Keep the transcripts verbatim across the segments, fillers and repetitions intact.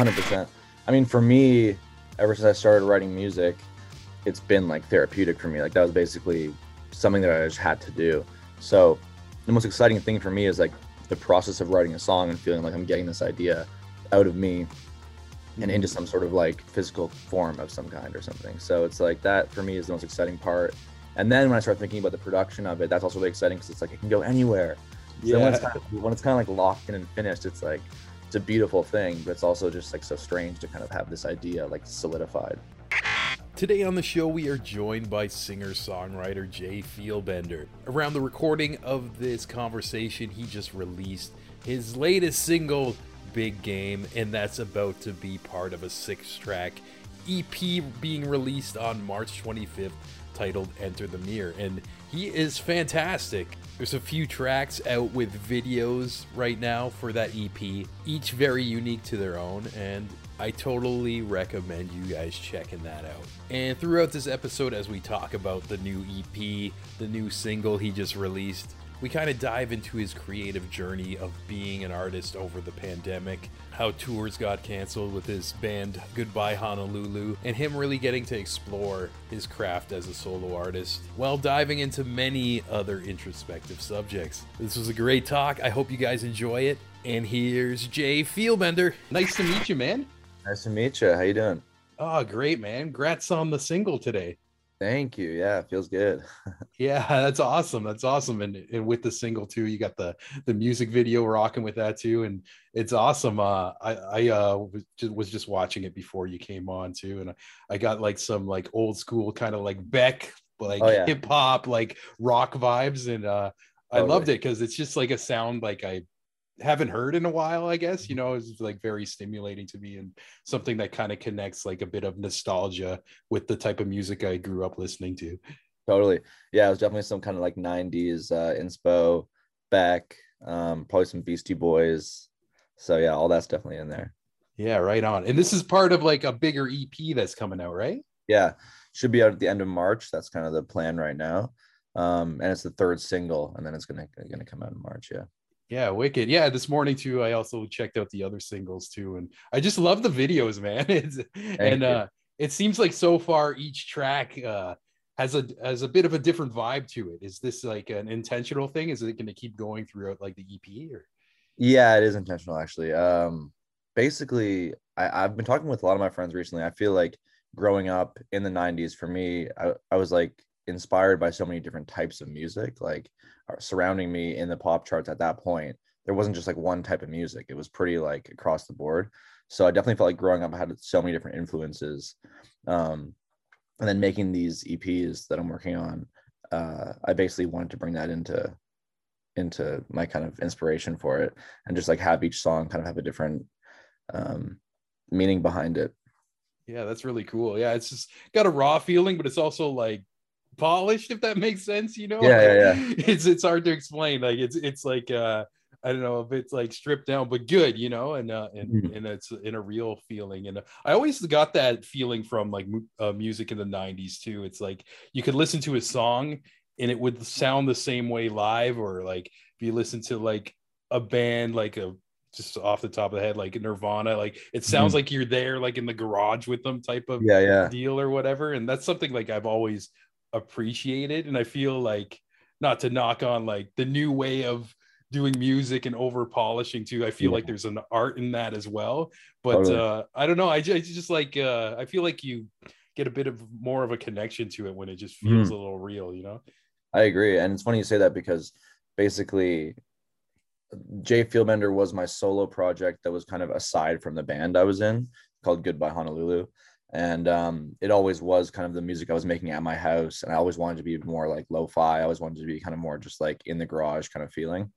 one hundred percent. I mean, for me, ever since I started writing music, it's been like therapeutic for me. Like that was basically something that I just had to do. So the most exciting thing for me is like the process of writing a song and feeling like I'm getting this idea out of me and into some sort of like physical form of some kind or something. So it's like that for me is the most exciting part. And then when I start thinking about the production of it, that's also really exciting because it's like it can go anywhere. So yeah. when, it's kind of, when it's kind of like locked in and finished, it's like, it's a beautiful thing, but it's also just like so strange to kind of have this idea like solidified. Today on the show, we are joined by singer-songwriter Jay Feldbender. Around the recording of this conversation, he just released his latest single, Big Game, and that's about to be part of a six-track E P being released on March twenty-fifth, titled Enter the Mirror, and he is fantastic. There's a few tracks out with videos right now for that E P, each very unique to their own, and I totally recommend you guys checking that out. And throughout this episode, as we talk about the new E P, the new single he just released, we kind of dive into his creative journey of being an artist over the pandemic, how tours got canceled with his band Goodbye Honolulu, and him really getting to explore his craft as a solo artist while diving into many other introspective subjects. This was a great talk. I hope you guys enjoy it. And here's Jay Feldbender. Nice to meet you, man. Nice to meet you. How you doing? Oh, great, man. Congrats on the single today. Thank you. Yeah, it feels good. Yeah, that's awesome. That's awesome. And, and with the single too, you got the the music video rocking with that too, and it's awesome. Uh, I I uh, was, just, was just watching it before you came on too, and I, I got like some like old school kind of like Beck, like oh, yeah. hip hop, like rock vibes, and uh, I totally. loved it because it's just like a sound like I haven't heard in a while, I guess, you know. It's like very stimulating to me and something that kind of connects like a bit of nostalgia with the type of music I grew up listening to. Totally. Yeah, it was definitely some kind of like nineties uh inspo, Beck, um probably some Beastie Boys. So yeah, all that's definitely in there. Yeah, right on. And this is part of like a bigger E P that's coming out, right? Yeah, should be out at the end of March. That's kind of the plan right now. Um and it's the third single, and then it's gonna gonna come out in March. Yeah. Yeah, wicked. Yeah, this morning too, I also checked out the other singles too, and I just love the videos, man. It's, and uh, it seems like so far each track uh, has a has a bit of a different vibe to it. Is this like an intentional thing? Is it going to keep going throughout like the E P? Or? Yeah, it is intentional actually. Um, basically, I, I've been talking with a lot of my friends recently. I feel like growing up in the nineties, for me, I, I was like inspired by so many different types of music like surrounding me in the pop charts. At that point, there wasn't just like one type of music. It was pretty like across the board. So I definitely felt like growing up I had so many different influences, um and then making these E Ps that I'm working on, uh I basically wanted to bring that into into my kind of inspiration for it, and just like have each song kind of have a different um meaning behind it. Yeah, that's really cool. Yeah, it's just got a raw feeling, but it's also like polished, if that makes sense, you know. Yeah, yeah, yeah. It's it's hard to explain. Like it's it's like uh I don't know if it's like stripped down, but good, you know. And uh and, mm-hmm. and it's in a real feeling. And I always got that feeling from like uh, music in the nineties too. It's like you could listen to a song and it would sound the same way live, or like if you listen to like a band, like a just off the top of the head, like Nirvana, like it sounds mm-hmm. like you're there, like in the garage with them, type of yeah, yeah. deal or whatever. And that's something like I've always appreciate it. And I feel like, not to knock on like the new way of doing music and over polishing too, I feel yeah. like there's an art in that as well, but totally. uh I don't know, I just, I just like uh I feel like you get a bit of more of a connection to it when it just feels mm. a little real, you know. I agree. And it's funny you say that, because basically Jay Feldbender was my solo project that was kind of aside from the band I was in, called Goodbye Honolulu. And um, it always was kind of the music I was making at my house. And I always wanted to be more like lo-fi. I always wanted to be kind of more just like in the garage kind of feeling.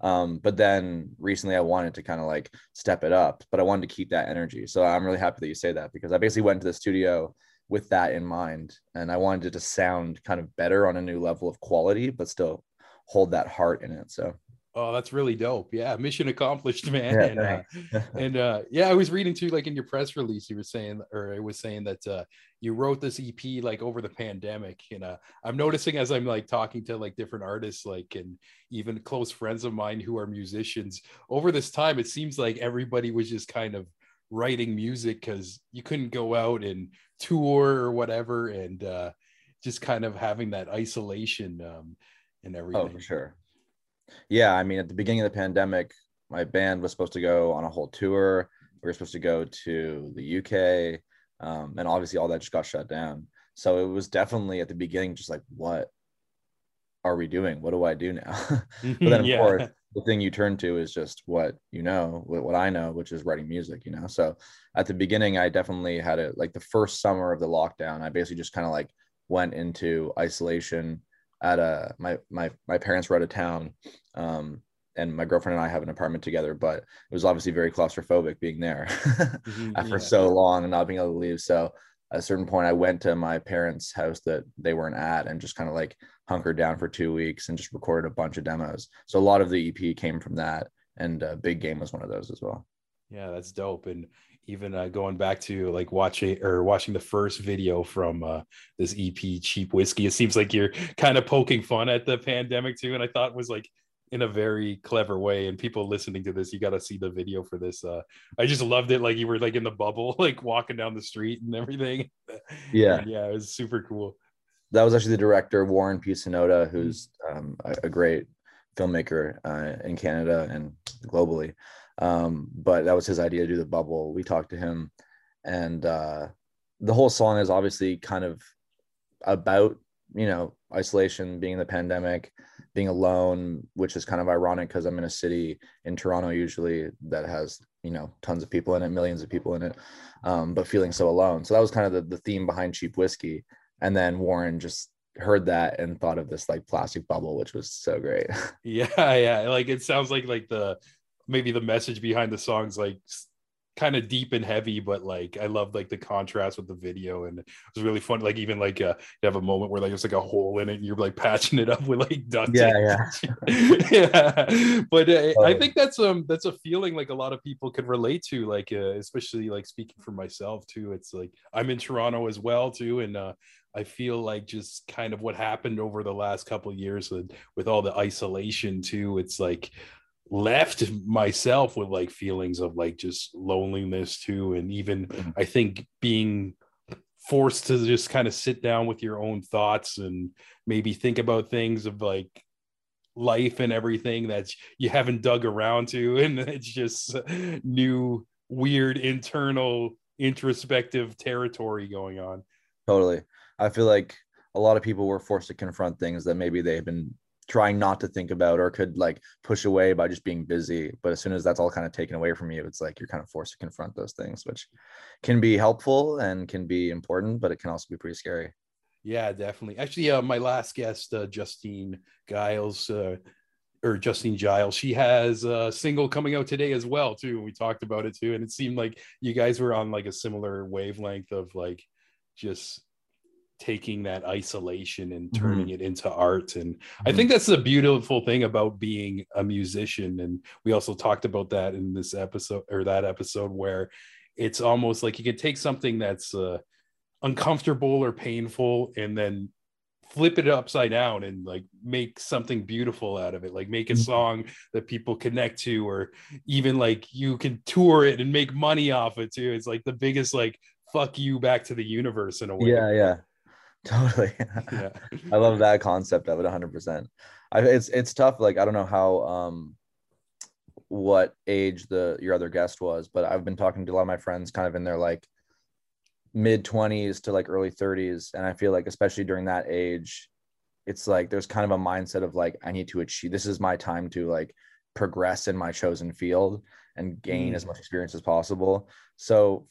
Um, but then recently I wanted to kind of like step it up, but I wanted to keep that energy. So I'm really happy that you say that, because I basically went to the studio with that in mind. And I wanted it to sound kind of better on a new level of quality, but still hold that heart in it. So. Oh, that's really dope. Yeah, mission accomplished, man. Yeah, and, uh, yeah. and uh yeah, I was reading too, like in your press release, you were saying, or it was saying that uh you wrote this E P like over the pandemic. And uh I'm noticing as I'm like talking to like different artists, like, and even close friends of mine who are musicians over this time, it seems like everybody was just kind of writing music because you couldn't go out and tour or whatever, and uh, just kind of having that isolation um, and everything. Oh, for sure. Yeah, I mean, at the beginning of the pandemic, my band was supposed to go on a whole tour. We were supposed to go to the U K, um, and obviously all that just got shut down. So it was definitely at the beginning just like, what are we doing? What do I do now? But then of yeah. course, the thing you turn to is just what you know, what, what I know, which is writing music, you know? So at the beginning, I definitely had it, like the first summer of the lockdown, I basically just kind of like went into isolation at a, my, my, my parents were out of town, um, and my girlfriend and I have an apartment together, but it was obviously very claustrophobic being there mm-hmm, after yeah. so long and not being able to leave. So at a certain point I went to my parents' house that they weren't at and just kind of like hunkered down for two weeks and just recorded a bunch of demos. So a lot of the E P came from that, and uh, Big Game was one of those as well. Yeah, that's dope. And even uh, going back to like watching or watching the first video from uh, this E P, Cheap Whiskey, it seems like you're kind of poking fun at the pandemic too. And I thought it was like, in a very clever way, and people listening to this, you got to see the video for this. Uh, I just loved it. Like you were like in the bubble, like walking down the street and everything. Yeah. And yeah. It was super cool. That was actually the director, Warren P. Sonoda, who's um, a, a great filmmaker uh, in Canada and globally. Um, but that was his idea to do the bubble. We talked to him, and uh, the whole song is obviously kind of about, you know, isolation, being in the pandemic, being alone, which is kind of ironic because I'm in a city in Toronto usually that has, you know, tons of people in it, millions of people in it, um, but feeling so alone. So that was kind of the, the theme behind Cheap Whiskey. And then Warren just heard that and thought of this like plastic bubble, which was so great. Yeah, yeah. Like it sounds like like the maybe the message behind the song's like kind of deep and heavy, but like I love like the contrast with the video, and it was really fun. Like even like uh, you have a moment where like there's like a hole in it and you're like patching it up with like duct yeah, tape. Yeah. yeah. But uh, oh. I think that's um that's a feeling like a lot of people could relate to, like uh, especially like speaking for myself too. It's like I'm in Toronto as well too, and uh I feel like just kind of what happened over the last couple of years with, with all the isolation too. It's like left myself with like feelings of like just loneliness too, and even I think being forced to just kind of sit down with your own thoughts and maybe think about things of like life and everything that you haven't dug around to, and it's just new weird internal introspective territory going on. Totally. I feel like a lot of people were forced to confront things that maybe they've been trying not to think about or could like push away by just being busy. But as soon as that's all kind of taken away from you, it's like you're kind of forced to confront those things, which can be helpful and can be important, but it can also be pretty scary. Yeah, definitely. Actually, uh, my last guest, uh, Justine Giles, uh, or Justine Giles, she has a single coming out today as well too. We talked about it too, and it seemed like you guys were on like a similar wavelength of like just taking that isolation and turning mm-hmm. it into art. And mm-hmm. I think that's the beautiful thing about being a musician. And we also talked about that in this episode or that episode, where it's almost like you can take something that's uh, uncomfortable or painful and then flip it upside down and like make something beautiful out of it, like make a song that people connect to, or even like you can tour it and make money off it too. It's like the biggest, like, fuck you back to the universe in a way. Yeah. Yeah. Totally. Yeah. I love that concept of it one hundred percent. I, it's it's tough. Like, I don't know how um what age the your other guest was, but I've been talking to a lot of my friends kind of in their like mid twenties to like early thirties, and I feel like especially during that age, it's like there's kind of a mindset of like, I need to achieve, this is my time to like progress in my chosen field and gain mm. as much experience as possible. So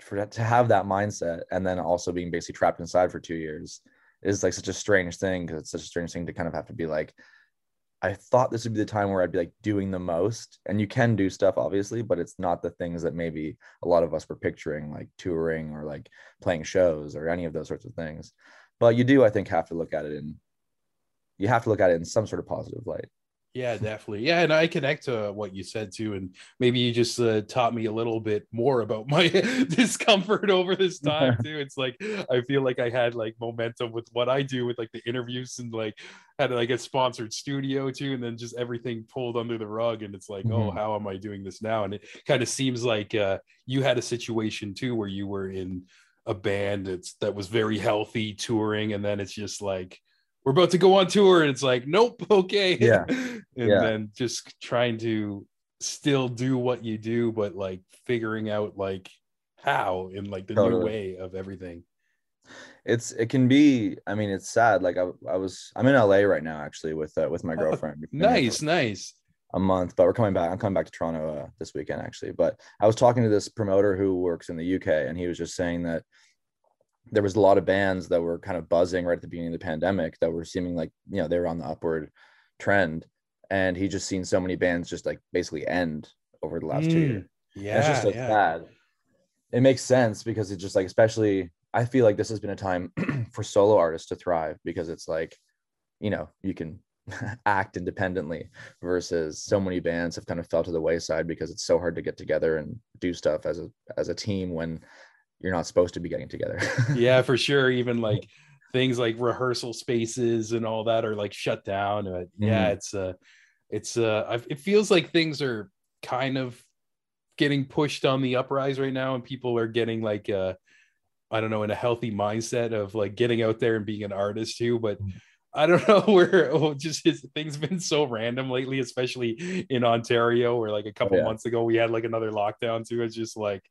for that, to have that mindset and then also being basically trapped inside for two years is like such a strange thing, because it's such a strange thing to kind of have to be like, I thought this would be the time where I'd be like doing the most, and you can do stuff obviously, but it's not the things that maybe a lot of us were picturing, like touring or like playing shows or any of those sorts of things. But you do, I think, have to look at it in you have to look at it in some sort of positive light. Yeah, definitely. Yeah, and I connect to what you said too, and maybe you just uh, taught me a little bit more about my discomfort over this time too. It's like I feel like I had like momentum with what I do with like the interviews and like had like a sponsored studio too, and then just everything pulled under the rug, and it's like, mm-hmm. oh, how am I doing this now? And it kind of seems like uh, you had a situation too where you were in a band that's that was very healthy touring, and then it's just like, we're about to go on tour, and it's like, nope, okay. Yeah. and yeah. then just trying to still do what you do, but like figuring out like how in like the totally. new way of everything. It's, it can be, I mean, it's sad. Like I, I was, I'm in L A right now, actually with, uh, with my girlfriend. Oh, nice. Nice. A month, but we're coming back. I'm coming back to Toronto uh, this weekend actually. But I was talking to this promoter who works in the U K, and he was just saying that there was a lot of bands that were kind of buzzing right at the beginning of the pandemic that were seeming like, you know, they were on the upward trend, and he just seen so many bands just like basically end over the last mm, two years. Yeah. And it's just like yeah. sad. It makes sense because it's just like, especially, I feel like this has been a time for solo artists to thrive because it's like, you know, you can act independently versus so many bands have kind of fell to the wayside because it's so hard to get together and do stuff as a, as a team when you're not supposed to be getting together. Yeah, for sure. Even like things like rehearsal spaces and all that are like shut down. But yeah, mm-hmm. it's uh it's uh I've, it feels like things are kind of getting pushed on the uprise right now, and people are getting like uh I don't know, in a healthy mindset of like getting out there and being an artist too. But mm-hmm. I don't know where oh, just his, things been so random lately, especially in Ontario, where like a couple oh, yeah. months ago we had like another lockdown too. It's just like,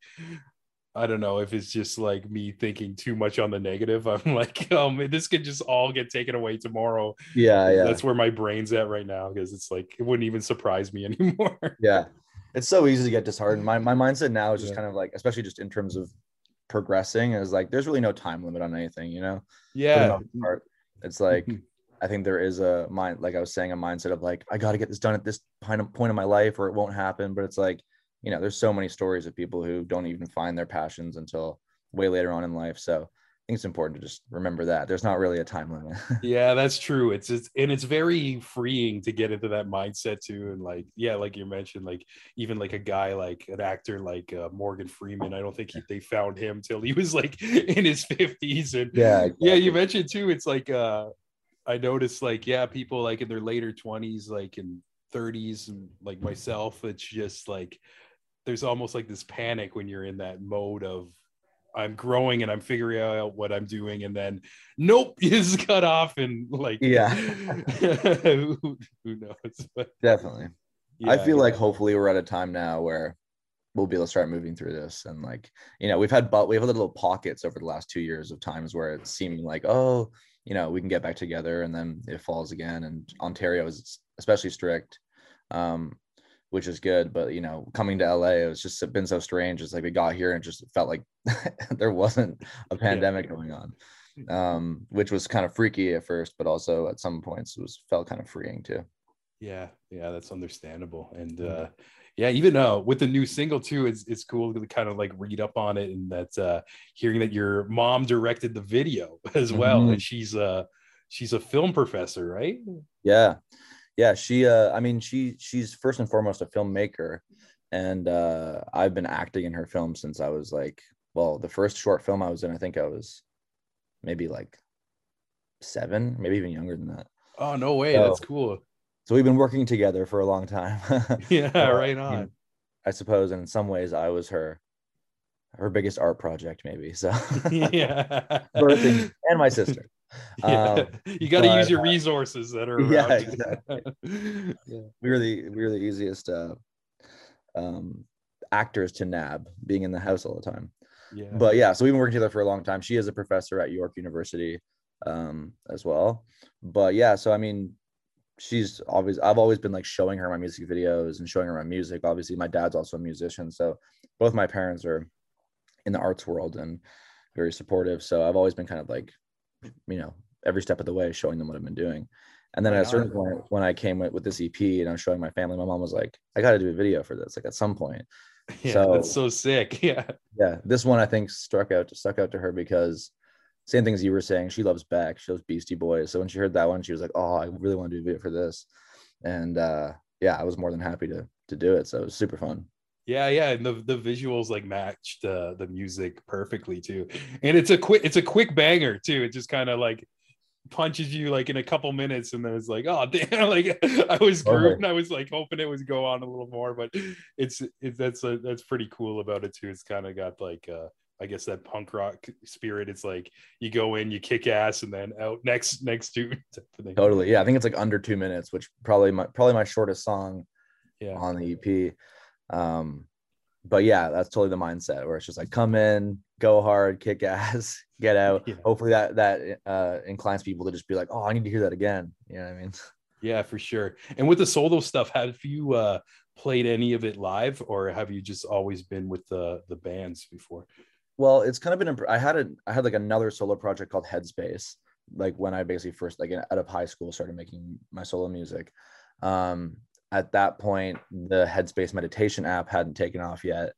I don't know if it's just like me thinking too much on the negative. I'm like, um, this could just all get taken away tomorrow. Yeah, yeah. That's where my brain's at right now, because it's like, it wouldn't even surprise me anymore. Yeah, it's so easy to get disheartened. My my mindset now is just yeah. kind of like, especially just in terms of progressing, is like, there's really no time limit on anything, you know? Yeah. It's like, I think there is a mind, like I was saying, a mindset of like, I got to get this done at this point of my life or it won't happen. But it's like, you know, there's so many stories of people who don't even find their passions until way later on in life. So I think it's important to just remember that there's not really a time limit. Yeah, that's true. It's, it's, and it's very freeing to get into that mindset too. And like, yeah, like you mentioned, like even like a guy, like an actor, like uh, Morgan Freeman, I don't think he, they found him till he was like in his fifties. And yeah, exactly. yeah, you mentioned too, it's like, uh, I noticed like, yeah, people like in their later twenties, like in thirties, and like myself, it's just like, there's almost like this panic when you're in that mode of I'm growing and I'm figuring out what I'm doing, and then nope, is cut off and like yeah who, who knows. But definitely yeah, I feel yeah. like hopefully we're at a time now where we'll be able to start moving through this, and like, you know, we've had but we have little pockets over the last two years of times where it's seeming like, oh, you know, we can get back together, and then it falls again. And Ontario is especially strict, um which is good. But, you know, coming to L A, it's just been so strange. It's like we got here and just felt like there wasn't a pandemic yeah. going on, um, which was kind of freaky at first, but also at some points it was felt kind of freeing too. Yeah. Yeah. That's understandable. And uh, yeah, even uh, with the new single too, it's, it's cool to kind of like read up on it, and that uh, hearing that your mom directed the video as well. Mm-hmm. And she's uh, she's a film professor, right? Yeah. Yeah, she, uh, I mean, she, she's first and foremost a filmmaker, and uh, I've been acting in her film since I was like, well, the first short film I was in, I think I was maybe like seven, maybe even younger than that. Oh, no way. So, that's cool. So we've been working together for a long time. Yeah, uh, right on. You know, I suppose in some ways I was her, her biggest art project maybe. So yeah, birthing, and my sister. Yeah. Um, you got to use your uh, resources that are around. Yeah, exactly. Yeah. We were the we were the easiest uh, um, actors to nab, being in the house all the time. Yeah. But yeah, so we've been working together for a long time. She is a professor at York University um, as well. But yeah, so I mean, she's always I've always been like showing her my music videos and showing her my music. Obviously, my dad's also a musician, so both my parents are in the arts world and very supportive. So I've always been kind of like, you know, every step of the way showing them what I've been doing. And then wow. at a certain point when I came with, with this E P and I was showing my family, my mom was like, I got to do a video for this, like at some point. Yeah, so that's so sick. Yeah. Yeah. This one I think struck out to stuck out to her because same things you were saying, she loves Beck, she loves Beastie Boys. So when she heard that one, she was like, oh, I really want to do a video for this. and uh, yeah, I was more than happy to to do it. So it was super fun. Yeah, yeah, and the the visuals like matched uh, the music perfectly too, and it's a quick it's a quick banger too. It just kind of like punches you like in a couple minutes, and then it's like, oh damn! Like I was grooving, I was like hoping it would go on a little more, but it's it's that's a, that's pretty cool about it too. It's kind of got like uh, I guess that punk rock spirit. It's like you go in, you kick ass, and then out next next tune. Totally, yeah. I think it's like under two minutes, which probably my probably my shortest song yeah. on the E P. Um, but yeah, that's totally the mindset where it's just like, come in, go hard, kick ass, get out. Yeah. Hopefully that, that, uh, inclines people to just be like, oh, I need to hear that again. You know what I mean? Yeah, for sure. And with the solo stuff, have you, uh, played any of it live, or have you just always been with the, the bands before? Well, it's kind of been, imp- I had a, I had like another solo project called Headspace. Like when I basically first, like out of high school, started making my solo music. Um, At that point, the Headspace meditation app hadn't taken off yet.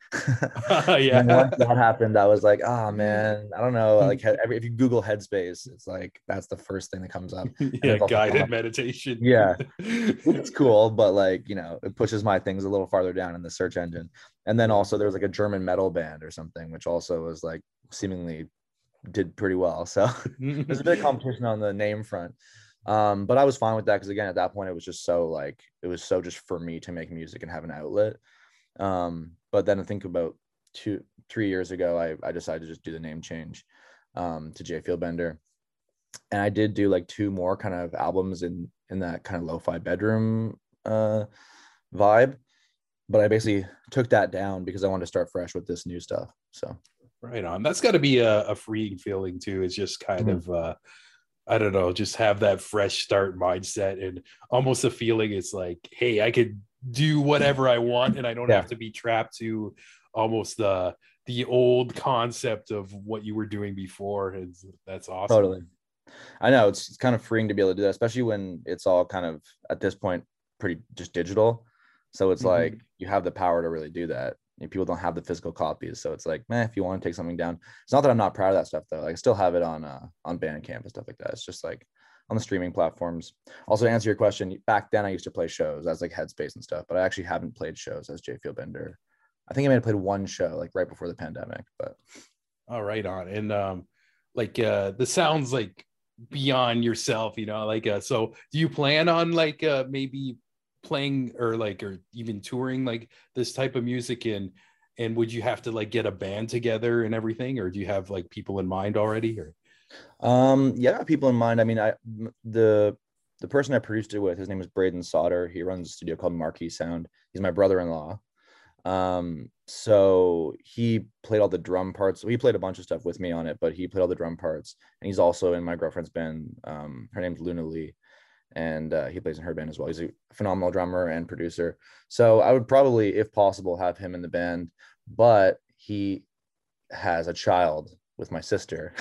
Yeah. And once that happened, I was like, oh man, I don't know. Like, if you Google Headspace, it's like, that's the first thing that comes up. Yeah, guided like, oh. meditation. Yeah, it's cool, but like, you know, it pushes my things a little farther down in the search engine. And then also there was like a German metal band or something, which also was like seemingly did pretty well. So there's a bit of competition on the name front. Um, but I was fine with that because again, at that point, it was just so like it was so just for me to make music and have an outlet. Um, but then I think about two, three years ago, I, I decided to just do the name change um, to Jay Feldbender, and I did do like two more kind of albums in in that kind of lo-fi bedroom uh, vibe. But I basically took that down because I wanted to start fresh with this new stuff. So right on. That's got to be a, a freeing feeling too. It's just kind mm-hmm. of. Uh, I don't know, just have that fresh start mindset and almost a feeling it's like, hey, I could do whatever I want and I don't yeah. have to be trapped to almost the the old concept of what you were doing before. And that's awesome. Totally. I know it's, it's kind of freeing to be able to do that, especially when it's all kind of at this point pretty just digital. So it's mm-hmm. like you have the power to really do that. And people don't have the physical copies, so it's like, man, if you want to take something down, it's not that I'm not proud of that stuff though. Like, I still have it on uh, on Bandcamp and stuff like that. It's just like on the streaming platforms. Also, to answer your question, back then I used to play shows. I was like Headspace and stuff, but I actually haven't played shows as Jay Feldbender. I think I may have played one show like right before the pandemic. But all right, on and um, like uh, the sounds like beyond yourself, you know. Like, uh, so do you plan on like uh, maybe playing or like or even touring like this type of music in, and would you have to like get a band together and everything, or do you have like people in mind already? Or um yeah, people in mind. I mean, I the the person I produced it with, his name is Braden Sauter. He runs a studio called Marquee Sound. He's my brother-in-law. Um so he played all the drum parts. He played a bunch of stuff with me on it, but he played all the drum parts, and he's also in my girlfriend's band. Um her name's Luna Lee, and uh, he plays in her band as well. He's a phenomenal drummer and producer. So I would probably, if possible, have him in the band, but he has a child with my sister.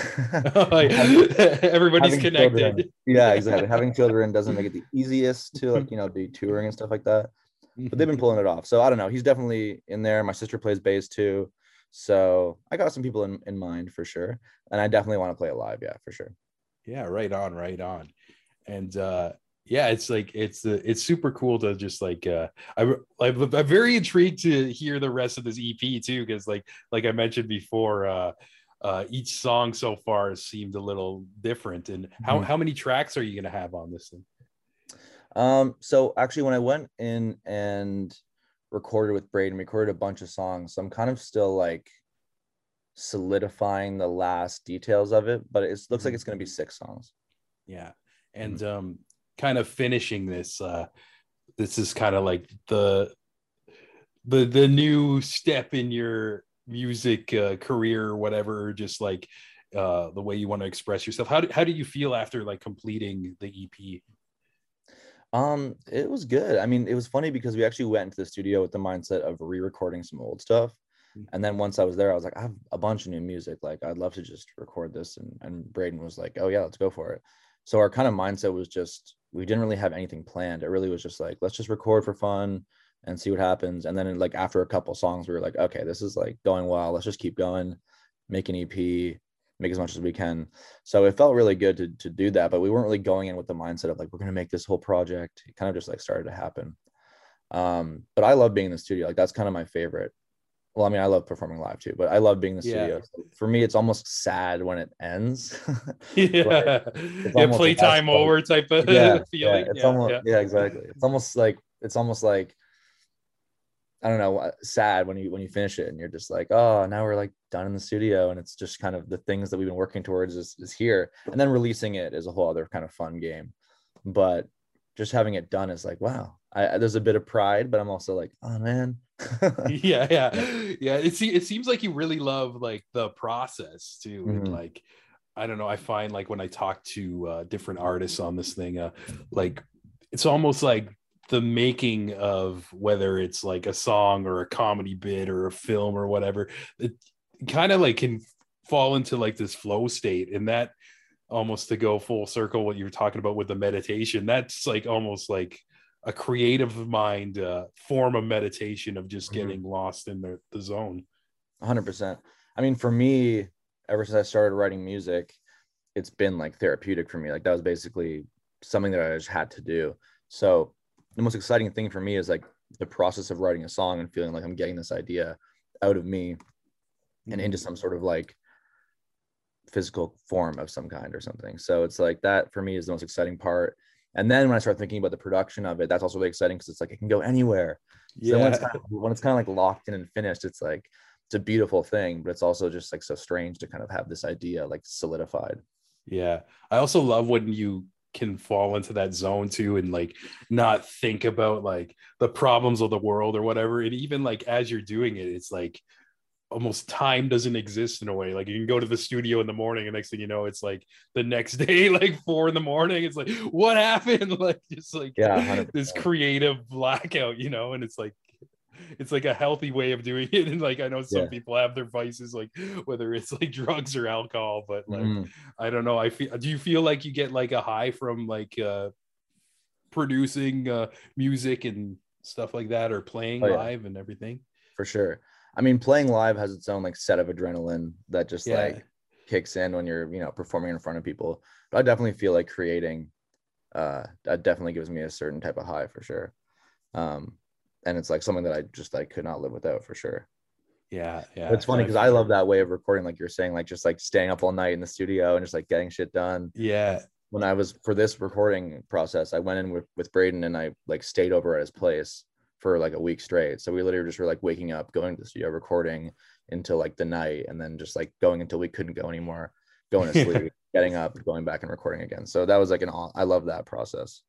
Oh, yeah. Everybody's connected. Children. Yeah, exactly. Having children doesn't make it the easiest to, like, you know, do touring and stuff like that, but they've been pulling it off. So I don't know. He's definitely in there. My sister plays bass too. So I got some people in, in mind for sure. And I definitely want to play it live. Yeah, for sure. Yeah. Right on, right on. And, uh, yeah, it's like it's uh, it's super cool to just like uh, I, I'm I'm very intrigued to hear the rest of this E P too, because like like I mentioned before, uh, uh, each song so far has seemed a little different. And how mm-hmm. how many tracks are you gonna have on this thing? Um, so actually, when I went in and recorded with Braden, recorded a bunch of songs. So I'm kind of still like solidifying the last details of it, but it looks mm-hmm. like it's gonna be six songs. Yeah, and mm-hmm. um. kind of finishing this uh this is kind of like the the the new step in your music uh, career or whatever, just like uh the way you want to express yourself. How do, how do you feel after like completing the E P? Um it was good. I mean, it was funny because we actually went into the studio with the mindset of re-recording some old stuff, and then once I was there, I was like, I have a bunch of new music, like I'd love to just record this, and, and Braden was like, oh yeah, let's go for it. So our kind of mindset was just, we didn't really have anything planned. It really was just like, let's just record for fun and see what happens. And then like after a couple songs, we were like, okay, this is like going well. Let's just keep going, make an E P, make as much as we can. So it felt really good to to do that, but we weren't really going in with the mindset of like, we're going to make this whole project. It kind of just like started to happen. Um, but I love being in the studio. Like that's kind of my favorite. Well, I mean, I love performing live too, but I love being in the yeah. studio. For me, it's almost sad when it ends. yeah. yeah Playtime like over type of yeah, feeling. Yeah, it's yeah, almost, yeah. yeah, exactly. It's almost like, it's almost like, I don't know, sad when you, when you finish it and you're just like, oh, now we're like done in the studio. And it's just kind of the things that we've been working towards is, is here. And then releasing it is a whole other kind of fun game, but just having it done is like, wow, I, there's a bit of pride, but I'm also like, oh man. yeah. Yeah. Yeah. It, se- it seems like you really love like the process too. Mm-hmm. And like, I don't know. I find like when I talk to uh, different artists on this thing, uh, like it's almost like the making of, whether it's like a song or a comedy bit or a film or whatever, it kind of like can fall into like this flow state. And that almost, to go full circle, what you were talking about with the meditation, that's like almost like a creative mind uh, form of meditation of just getting mm-hmm. lost in the, the zone. one hundred percent. I mean, for me, ever since I started writing music, it's been like therapeutic for me. Like that was basically something that I just had to do. So the most exciting thing for me is like the process of writing a song and feeling like I'm getting this idea out of me and into some sort of like physical form of some kind or something. So it's like that for me is the most exciting part. And then when I start thinking about the production of it, that's also really exciting because it's like it can go anywhere. Yeah. So when it's kind of, when it's kind of like locked in and finished, it's like it's a beautiful thing, but it's also just like so strange to kind of have this idea like solidified. Yeah. I also love when you can fall into that zone too and like not think about like the problems of the world or whatever. And even like as you're doing it, it's like almost time doesn't exist in a way. Like you can go to the studio in the morning and next thing you know, it's like the next day, like four in the morning, it's like, what happened? Like just like yeah, one hundred percent. This creative blackout, you know. And it's like it's like a healthy way of doing it. And like I know some yeah. people have their vices, like whether it's like drugs or alcohol, but like mm. I don't know. I feel do you feel like you get like a high from like uh producing uh music and stuff like that, or playing oh, yeah. live and everything? For sure. I mean, playing live has its own like set of adrenaline that just yeah. like kicks in when you're, you know, performing in front of people. But I definitely feel like creating uh that definitely gives me a certain type of high for sure. Um And it's like something that I just like could not live without for sure. Yeah. Yeah. But it's funny because I love that way of recording. Like you're saying, like just like staying up all night in the studio and just like getting shit done. Yeah. When I was for this recording process, I went in with, with Braden and I like stayed over at his place for like a week straight. So we literally just were like waking up, going to the studio, recording until like the night, and then just like going until we couldn't go anymore, going to sleep, getting up, going back and recording again. So that was like an, I love that process.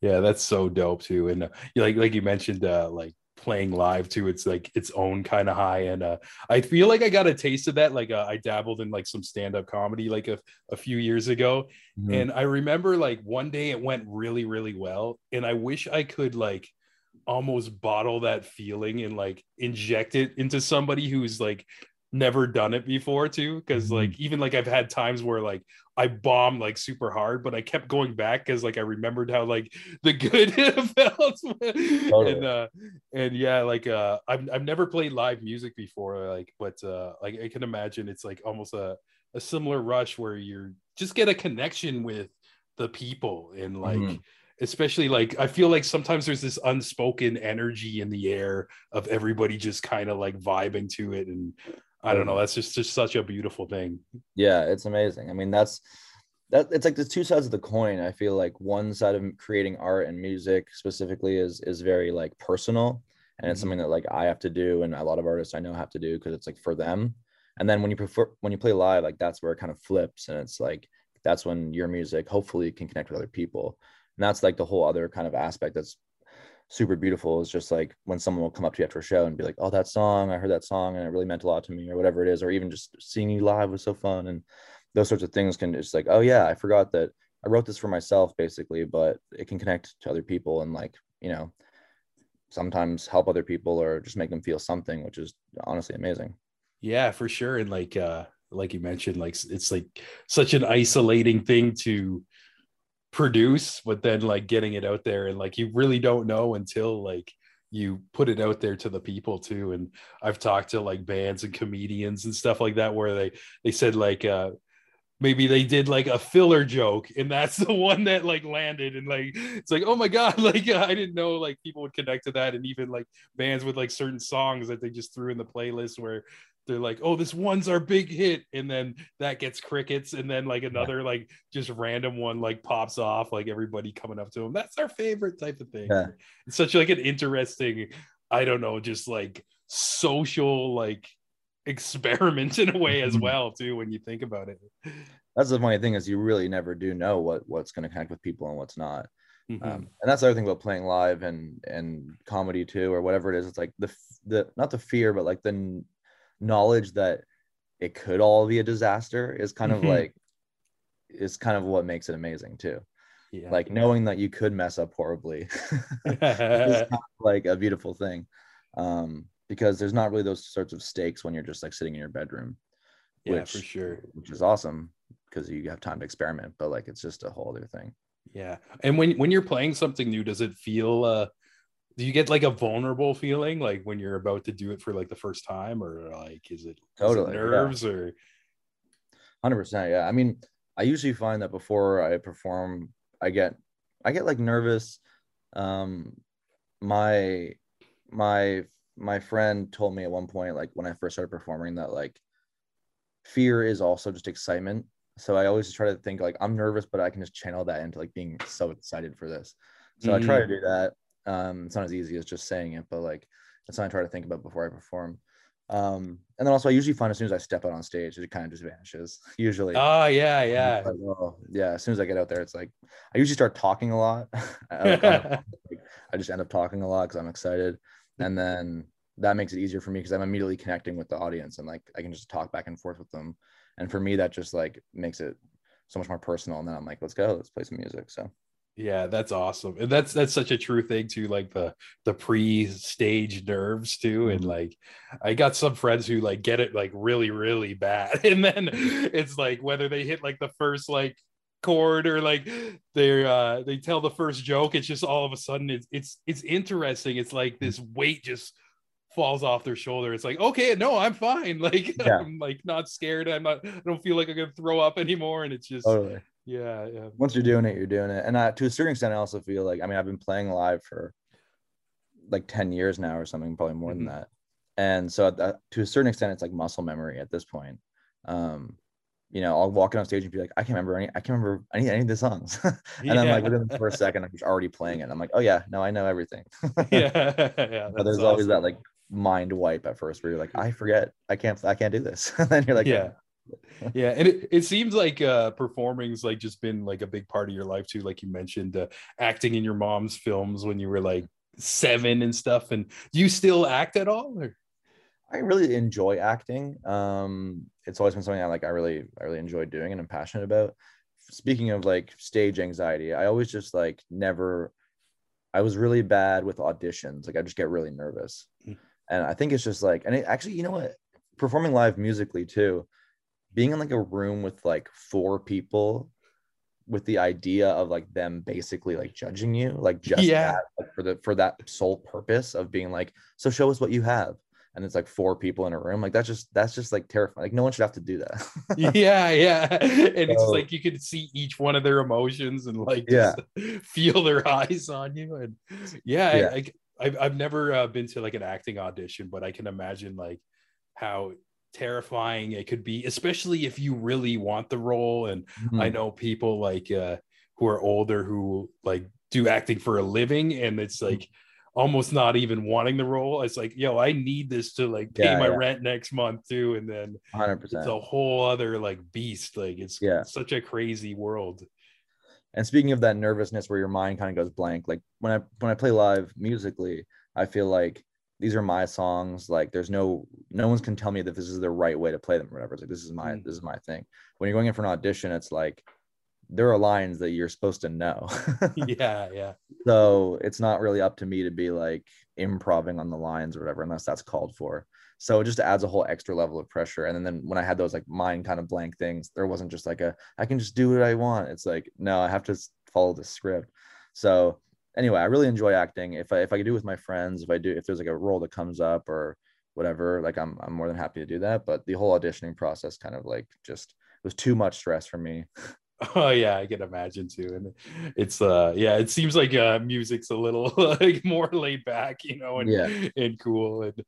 Yeah, that's so dope too. And uh, like like you mentioned, uh, like playing live too, it's like its own kind of high. And uh, I feel like I got a taste of that. Like uh, I dabbled in like some stand-up comedy like a, a few years ago. Mm-hmm. And I remember like one day it went really, really well. And I wish I could like almost bottle that feeling and like inject it into somebody who's like never done it before too, because like even like I've had times where like I bombed like super hard, but I kept going back because like I remembered how like the good felt. Totally. and uh and yeah like uh I've, I've never played live music before, like but uh like I can imagine it's like almost a a similar rush where you're just get a connection with the people and like mm-hmm. especially like I feel like sometimes there's this unspoken energy in the air of everybody just kind of like vibing to it, and I don't know. That's just, just such a beautiful thing. Yeah, it's amazing. I mean, that's that. It's like the two sides of the coin. I feel like one side of creating art and music specifically is is very like personal, and mm-hmm. it's something that like I have to do, and a lot of artists I know have to do because it's like for them. And then when you prefer when you play live, like that's where it kind of flips, and it's like that's when your music hopefully can connect with other people, and that's like the whole other kind of aspect that's super beautiful. It's just like when someone will come up to you after a show and be like, oh, that song, I heard that song and it really meant a lot to me, or whatever it is, or even just seeing you live was so fun. And those sorts of things can just like, oh yeah, I forgot that I wrote this for myself basically, but it can connect to other people and like, you know, sometimes help other people or just make them feel something, which is honestly amazing. Yeah, for sure. And like, uh, like you mentioned, like, it's like such an isolating thing to produce, but then like getting it out there and like you really don't know until like you put it out there to the people too. And I've talked to like bands and comedians and stuff like that where they they said like uh maybe they did like a filler joke and that's the one that like landed, and like it's like, oh my god, like I didn't know like people would connect to that. And even like bands with like certain songs that they just threw in the playlist where they're like, oh, this one's our big hit, and then that gets crickets, and then like another yeah. like just random one like pops off, like everybody coming up to them, that's our favorite type of thing. Yeah. It's such like an interesting, I don't know, just like social like experiment in a way as well too when you think about it. That's the funny thing, is you really never do know what what's going to connect with people and what's not. Mm-hmm. Um, and that's the other thing about playing live and and comedy too, or whatever it is. It's like the the not the fear, but like the n- knowledge that it could all be a disaster is kind of mm-hmm. like is kind of what makes it amazing too. Yeah, like yeah. knowing that you could mess up horribly is kind of like a beautiful thing. Um, because there's not really those sorts of stakes when you're just like sitting in your bedroom, which, yeah, for sure, which is awesome because you have time to experiment, but like, it's just a whole other thing. Yeah. And when, when you're playing something new, does it feel, uh, do you get like a vulnerable feeling, like when you're about to do it for like the first time, or like, is it, totally, is it nerves yeah. or one hundred percent? Yeah. I mean, I usually find that before I perform, I get, I get like nervous. Um, my, my, my friend told me at one point, like when I first started performing, that like fear is also just excitement. So I always just try to think like, I'm nervous, but I can just channel that into like being so excited for this. So mm-hmm. I try to do that. Um, it's not as easy as just saying it, but like that's something I try to think about before I perform. Um, and then also I usually find as soon as I step out on stage, it kind of just vanishes usually. Oh yeah. Yeah. Like, oh, yeah. As soon as I get out there, it's like, I usually start talking a lot. I, kind of, like, I just end up talking a lot because I'm excited. And then that makes it easier for me because I'm immediately connecting with the audience and like I can just talk back and forth with them. And for me, that just like makes it so much more personal. And then I'm like, let's go, let's play some music. So yeah, that's awesome. And that's that's such a true thing too, like the the pre-stage nerves too. And like I got some friends who like get it like really, really bad. And then it's like whether they hit like the first like chord or like they're uh they tell the first joke, it's just all of a sudden it's it's it's interesting. It's like this weight just falls off their shoulder. It's like, okay, no, I'm fine, like yeah. I'm like not scared, I'm not I don't feel like I'm gonna throw up anymore. And it's just totally. yeah, yeah once you're doing it, you're doing it. And I, to a certain extent, I also feel like, I mean, I've been playing live for like ten years now or something, probably more mm-hmm. than that. And so uh, to a certain extent it's like muscle memory at this point. um You know, I'll walk on stage and be like, I can't remember any, I can't remember any, any of the songs. And yeah. I'm like, within the first second, I'm just already playing it. I'm like, oh yeah, no, I know everything. yeah, yeah But there's awesome. Always that like mind wipe at first where you're like, I forget, I can't, I can't do this. And then you're like, yeah, oh. yeah. And it, it seems like uh, performing's like just been like a big part of your life too. Like you mentioned, uh, acting in your mom's films when you were like seven and stuff. And do you still act at all? Or? I really enjoy acting. Um, it's always been something I like. I really, I really enjoy doing, and I'm passionate about. Speaking of like stage anxiety, I always just like never. I was really bad with auditions. Like I just get really nervous, and I think it's just like, and it, actually, you know what? Performing live musically too, being in like a room with like four people, with the idea of like them basically like judging you, like just yeah. that, like, for the for that sole purpose of being like, so show us what you have. And it's like four people in a room, like that's just that's just like terrifying. Like no one should have to do that. yeah yeah and so, it's like you could see each one of their emotions and like just yeah. feel their eyes on you. And yeah, yeah. I, I, I've never uh, been to like an acting audition, but I can imagine like how terrifying it could be, especially if you really want the role. And mm-hmm. I know people like uh who are older who like do acting for a living, and it's like mm-hmm. almost not even wanting the role. It's like, yo, I need this to like pay yeah, my yeah. rent next month too. And then one hundred percent. It's a whole other like beast. Like it's yeah. such a crazy world. And speaking of that nervousness where your mind kind of goes blank, like when I, when I play live musically, I feel like these are my songs. Like there's no, no one can tell me that this is the right way to play them or whatever. It's like, this is my, mm-hmm. this is my thing. When you're going in for an audition, it's like, there are lines that you're supposed to know. yeah, yeah. So it's not really up to me to be like improvising on the lines or whatever, unless that's called for. So it just adds a whole extra level of pressure. And then, then when I had those like mind kind of blank things, there wasn't just like a, I can just do what I want. It's like, no, I have to follow the script. So anyway, I really enjoy acting. If I if I could do it with my friends, if I do, if there's like a role that comes up or whatever, like I'm I'm more than happy to do that. But the whole auditioning process kind of like just was too much stress for me. Oh yeah, I can imagine too. And it's uh yeah, it seems like uh music's a little like more laid back, you know, and yeah. and cool and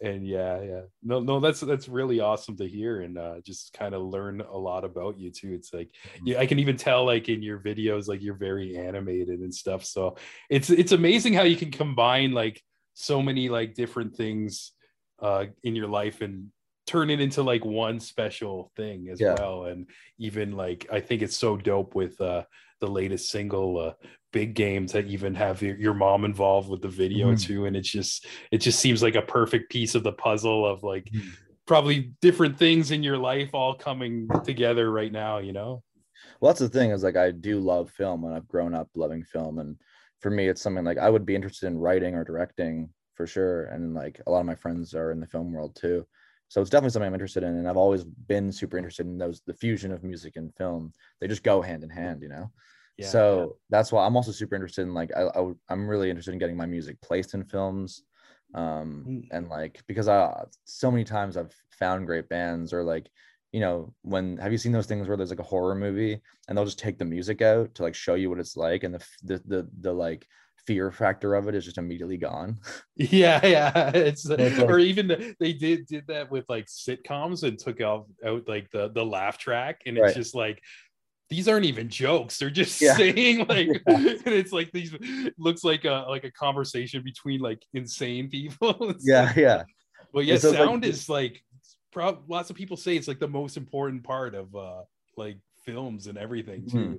and yeah, yeah. No, no, that's that's really awesome to hear and uh just kind of learn a lot about you too. It's like yeah, I can even tell like in your videos, like you're very animated and stuff. So it's it's amazing how you can combine like so many like different things uh in your life and turn it into like one special thing as yeah. well. And even like I think it's so dope with uh the latest single uh Big Game that even have your, your mom involved with the video mm-hmm. too. And it's just it just seems like a perfect piece of the puzzle of like mm-hmm. probably different things in your life all coming together right now, you know. Well, that's the thing is like I do love film and I've grown up loving film, and for me it's something like I would be interested in writing or directing for sure, and like a lot of my friends are in the film world too. So it's definitely something I'm interested in, and I've always been super interested in those, the fusion of music and film. They just go hand in hand, you know? Yeah, so yeah. that's why I'm also super interested in, like, I, I, I'm really interested in getting my music placed in films. Um, and like, because I, so many times I've found great bands or like, you know, when, have you seen those things where there's like a horror movie and they'll just take the music out to like show you what it's like, and the, the, the, the like, fear factor of it is just immediately gone. Yeah, yeah. It's or even the, they did did that with like sitcoms and took out, out like the the laugh track, and it's right. just like these aren't even jokes, they're just yeah. saying like yeah. and it's like these looks like a like a conversation between like insane people. It's yeah like, yeah well yeah so sound like, is like prob- lots of people say it's like the most important part of uh like films and everything too. Mm-hmm.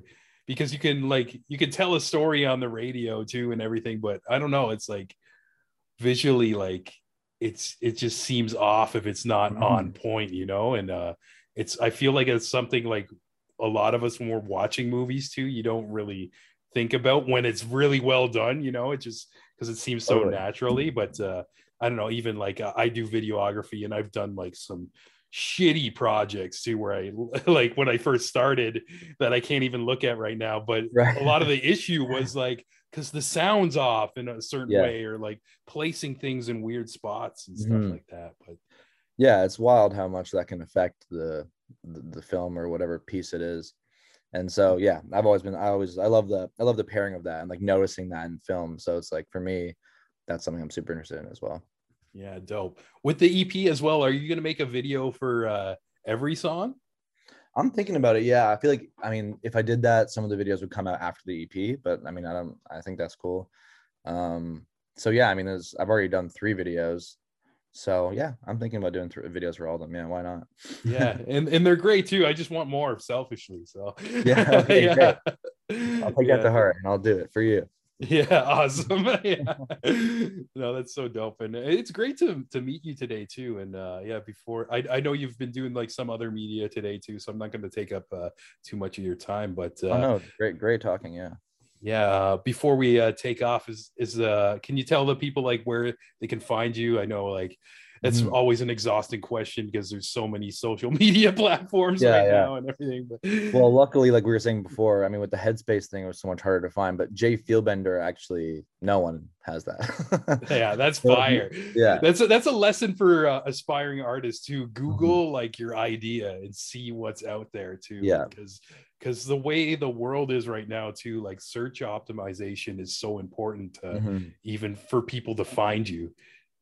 Because you can like you can tell a story on the radio too and everything, but I don't know, it's like visually like it's it just seems off if it's not mm-hmm. on point, you know. And uh it's I feel like it's something like a lot of us when we're watching movies too, you don't really think about when it's really well done, you know. It just because it seems so totally. naturally. But uh I don't know, even like I do videography and I've done like some shitty projects too, where I like when I first started that I can't even look at right now, but right. a lot of the issue was like because the sound's off in a certain yeah. way or like placing things in weird spots and stuff mm-hmm. like that. But yeah, it's wild how much that can affect the, the the film or whatever piece it is. And so yeah, I've always been I always I love the I love the pairing of that and like noticing that in film. So it's like for me that's something I'm super interested in as well. Yeah, dope. With the E P as well, are you going to make a video for uh, every song? I'm thinking about it. Yeah, I feel like, I mean, if I did that, some of the videos would come out after the E P, but I mean, I don't, I think that's cool. Um, so yeah, I mean, there's, I've already done three videos. So yeah, I'm thinking about doing th- videos for all of them. Yeah, why not? Yeah, and, and they're great too. I just want more selfishly. So yeah, okay, yeah. Great. I'll take yeah. that to heart and I'll do it for you. Yeah, awesome. Yeah. No, that's so dope, and it's great to to meet you today too. And uh yeah, before I, I know you've been doing like some other media today too, so I'm not going to take up uh too much of your time, but uh oh, no, great great talking. Yeah, yeah. Uh, before we uh take off, is is uh can you tell the people like where they can find you? I know like that's mm-hmm. always an exhausting question because there's so many social media platforms yeah, right yeah. now and everything. But well, luckily, like we were saying before, I mean, with the Headspace thing, it was so much harder to find. But Jay Feldbender, actually, no one has that. Yeah, that's fire. Yeah, that's a, that's a lesson for uh, aspiring artists to Google mm-hmm. like your idea and see what's out there too. Yeah, because because the way the world is right now too, like search optimization is so important to, mm-hmm. even for people to find you.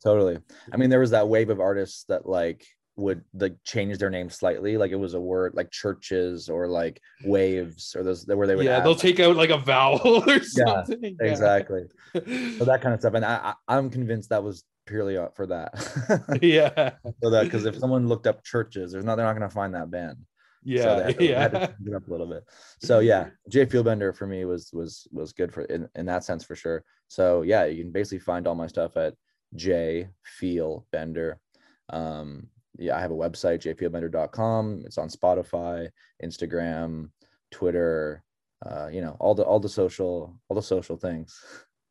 Totally. I mean, there was that wave of artists that like would like change their name slightly. Like it was a word like churches or like waves or those where they would. Yeah, add, they'll like, take out like a vowel or something. Yeah, exactly. So that kind of stuff. And I, I, I'm convinced that was purely for that. Yeah. So that because if someone looked up churches, there's not they're not going to find that band. Yeah. So they had to, yeah. They had to change it up a little bit. So yeah, Jay Feldbender for me was was was good for in, in that sense for sure. So yeah, you can basically find all my stuff at Jay Feldbender. Um yeah, I have a website, jay feldbender dot com. It's on Spotify, Instagram, Twitter, uh you know, all the all the social all the social things.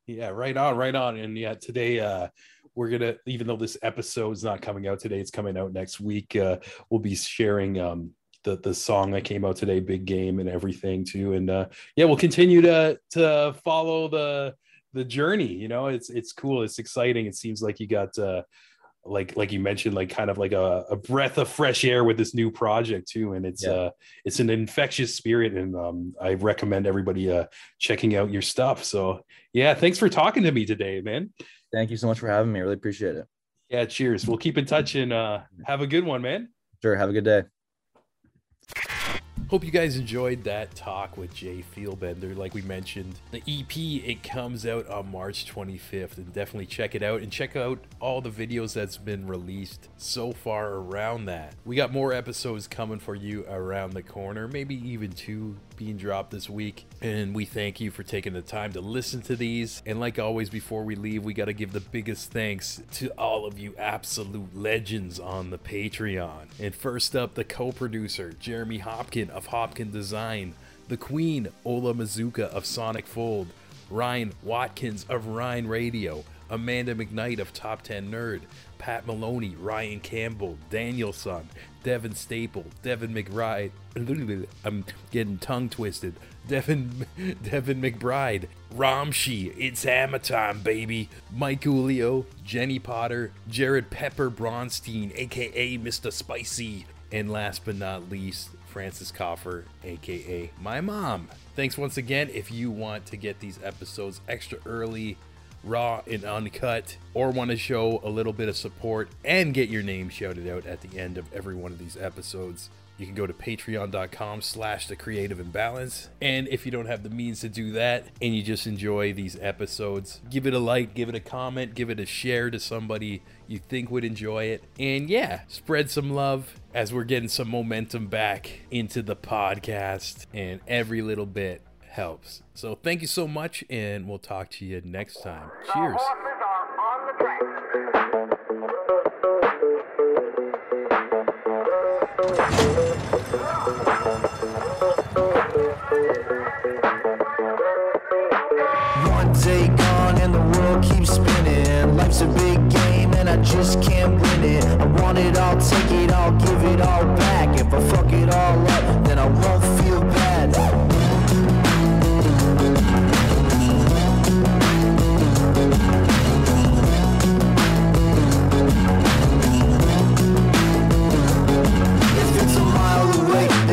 Yeah, right on, right on. And yeah, today uh we're gonna, even though this episode's not coming out today, it's coming out next week. Uh we'll be sharing um the the song that came out today, Big Game, and everything too. And uh yeah, we'll continue to to follow the the journey, you know. It's it's cool, it's exciting. It seems like you got uh like like you mentioned, like kind of like a, a breath of fresh air with this new project too, and it's yeah. uh it's an infectious spirit, and um I recommend everybody uh checking out your stuff. So yeah, thanks for talking to me today, man. Thank you so much for having me, I really appreciate it. Yeah, cheers. We'll keep in touch, and uh have a good one, man. Sure, have a good day. Hope you guys enjoyed that talk with Jay Feldbender. Like we mentioned, the E P, it comes out on March twenty-fifth, and definitely check it out, and check out all the videos that's been released so far around that. We got more episodes coming for you around the corner, maybe even two being dropped this week, and we thank you for taking the time to listen to these. And like always, before we leave, we got to give the biggest thanks to all of you absolute legends on the Patreon. And first up, the co-producer Jeremy Hopkin of Hopkin Design, the Queen Ola Mazuka of Sonic Fold, Ryan Watkins of Ryan Radio, Amanda McKnight of Top ten Nerd, Pat Maloney, Ryan Campbell, Danielson, Devin Staple, Devin McBride, I'm getting tongue twisted, Devin, Devin McBride, Ramshi, It's Hammer Time, baby, Mike Ulio, Jenny Potter, Jared Pepper Bronstein, aka Mister Spicy, and last but not least, Francis Coffer, aka my mom. Thanks once again. If you want to get these episodes extra early, raw and uncut, or want to show a little bit of support and get your name shouted out at the end of every one of these episodes, you can go to patreon.com slash the creative imbalance. And if you don't have the means to do that and you just enjoy these episodes, give it a like, give it a comment, give it a share to somebody you think would enjoy it. And yeah, spread some love as we're getting some momentum back into the podcast, and every little bit helps. So thank you so much, and we'll talk to you next time. Cheers. One day gone and the world keeps spinning. Life's a big game and I just can't win it. I want it all, take it all, give it all back. If I fuck it all up, then I won't feel bad.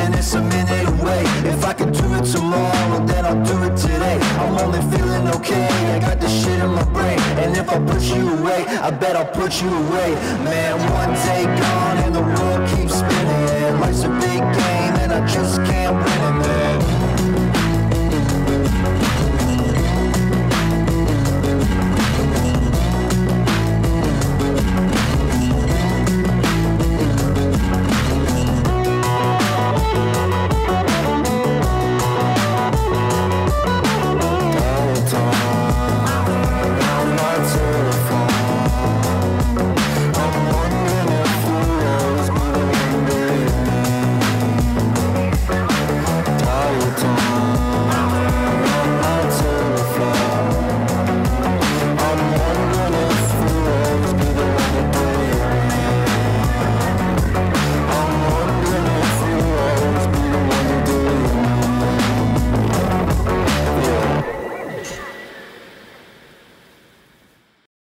It's a minute away. If I could do it tomorrow, then I'll do it today. I'm only feeling okay, I got this shit in my brain. And if I push you away, I bet I'll put you away. Man, one day gone and the world keeps spinning.